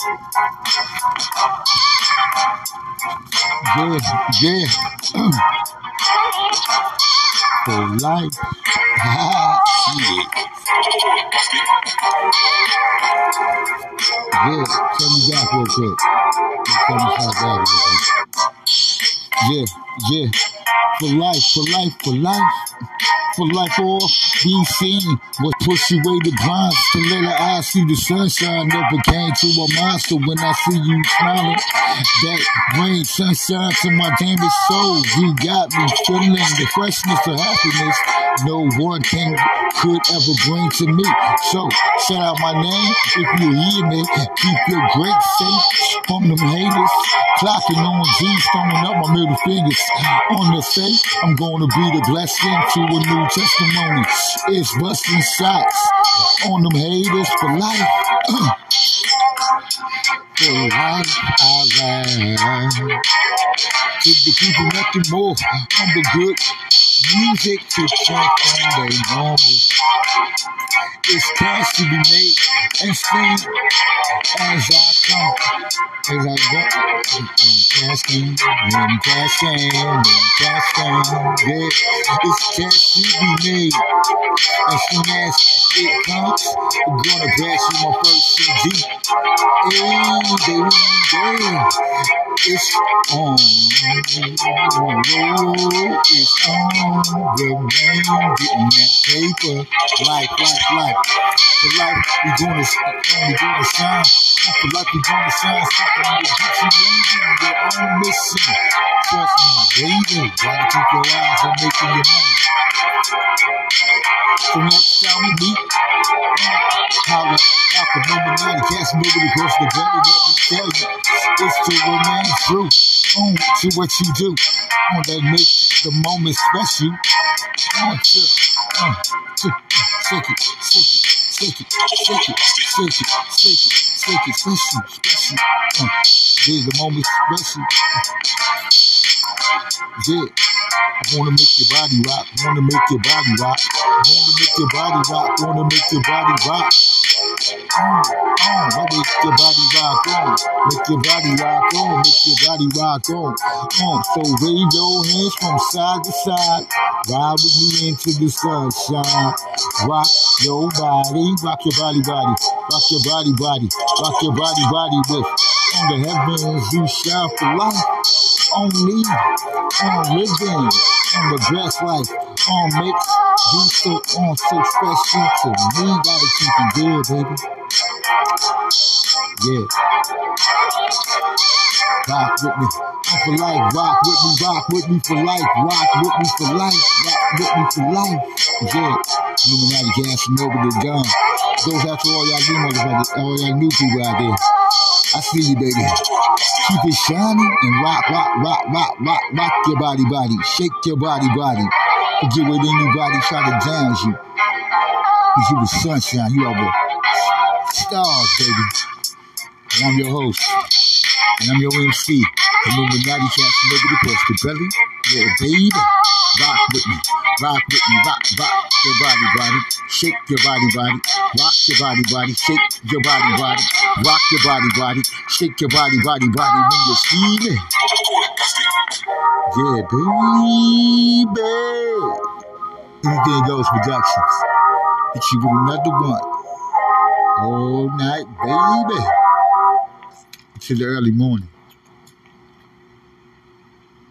Jay, for life. Jay, tell me that real quick. Tell me how that is. Yeah, for life, all be seen was push away the blinds to let her eyes see the sunshine. Never came to a monster when I see you smiling. That brings sunshine to my damaged soul. You got me feeling the freshness of happiness no one can could ever bring to me. So shout out my name if you hear me. Keep your great safe from them haters. Clocking on G, throwing up my middle fingers on the face. I'm gonna be the blessing to a new testimony. It's busting shots on them haters for life. For life, I ride. To the people, nothing more. I'm the good music to check on they normal. It's cash to be made and seen as I come, as I go. I'm casting, yeah. It's cash to be made as soon as it comes. I'm gonna pass you my first CD. It's on. It's on. The man getting that paper. Life. For life, we gonna shine. For life, we gonna shine. Something to get you moving. Your own mission. Trust me, baby. Gotta keep your eyes on making your money. So next time we meet, holla. After number 9, cast moving across the valley. Let me tell you, it's to remain true. Own to what you do. On that make the moment special. Shake it, special. There's the moment special. Yeah. I wanna make your body rock. Make your body rock on. So wave your hands from side to side. Ride with me into the sunshine. Rock your body with. On the heavens you shine for life. Only on living. On the best life. On mix. You so special to me. Gotta keep it good, baby. Yeah. Rock with me for life. Yeah. Illuminati gassing over the gun. Goes out to all y'all new motherfuckers, all y'all new people out there. I see you, baby. Keep it shining and rock. Rock your body. Shake your body. Do what anybody try to down you. Cause you the sunshine, you are the stars, baby. And I'm your host. And I'm your MC. Illuminati cats, nigga, across the belly. Yeah, baby. Rock with me, rock your body, shake your body, rock your body, shake your body, rock your body, shake your body when you see me. Yeah, baby. Anything Goes Productions. Hit you with another one. All night, baby. Until the early morning.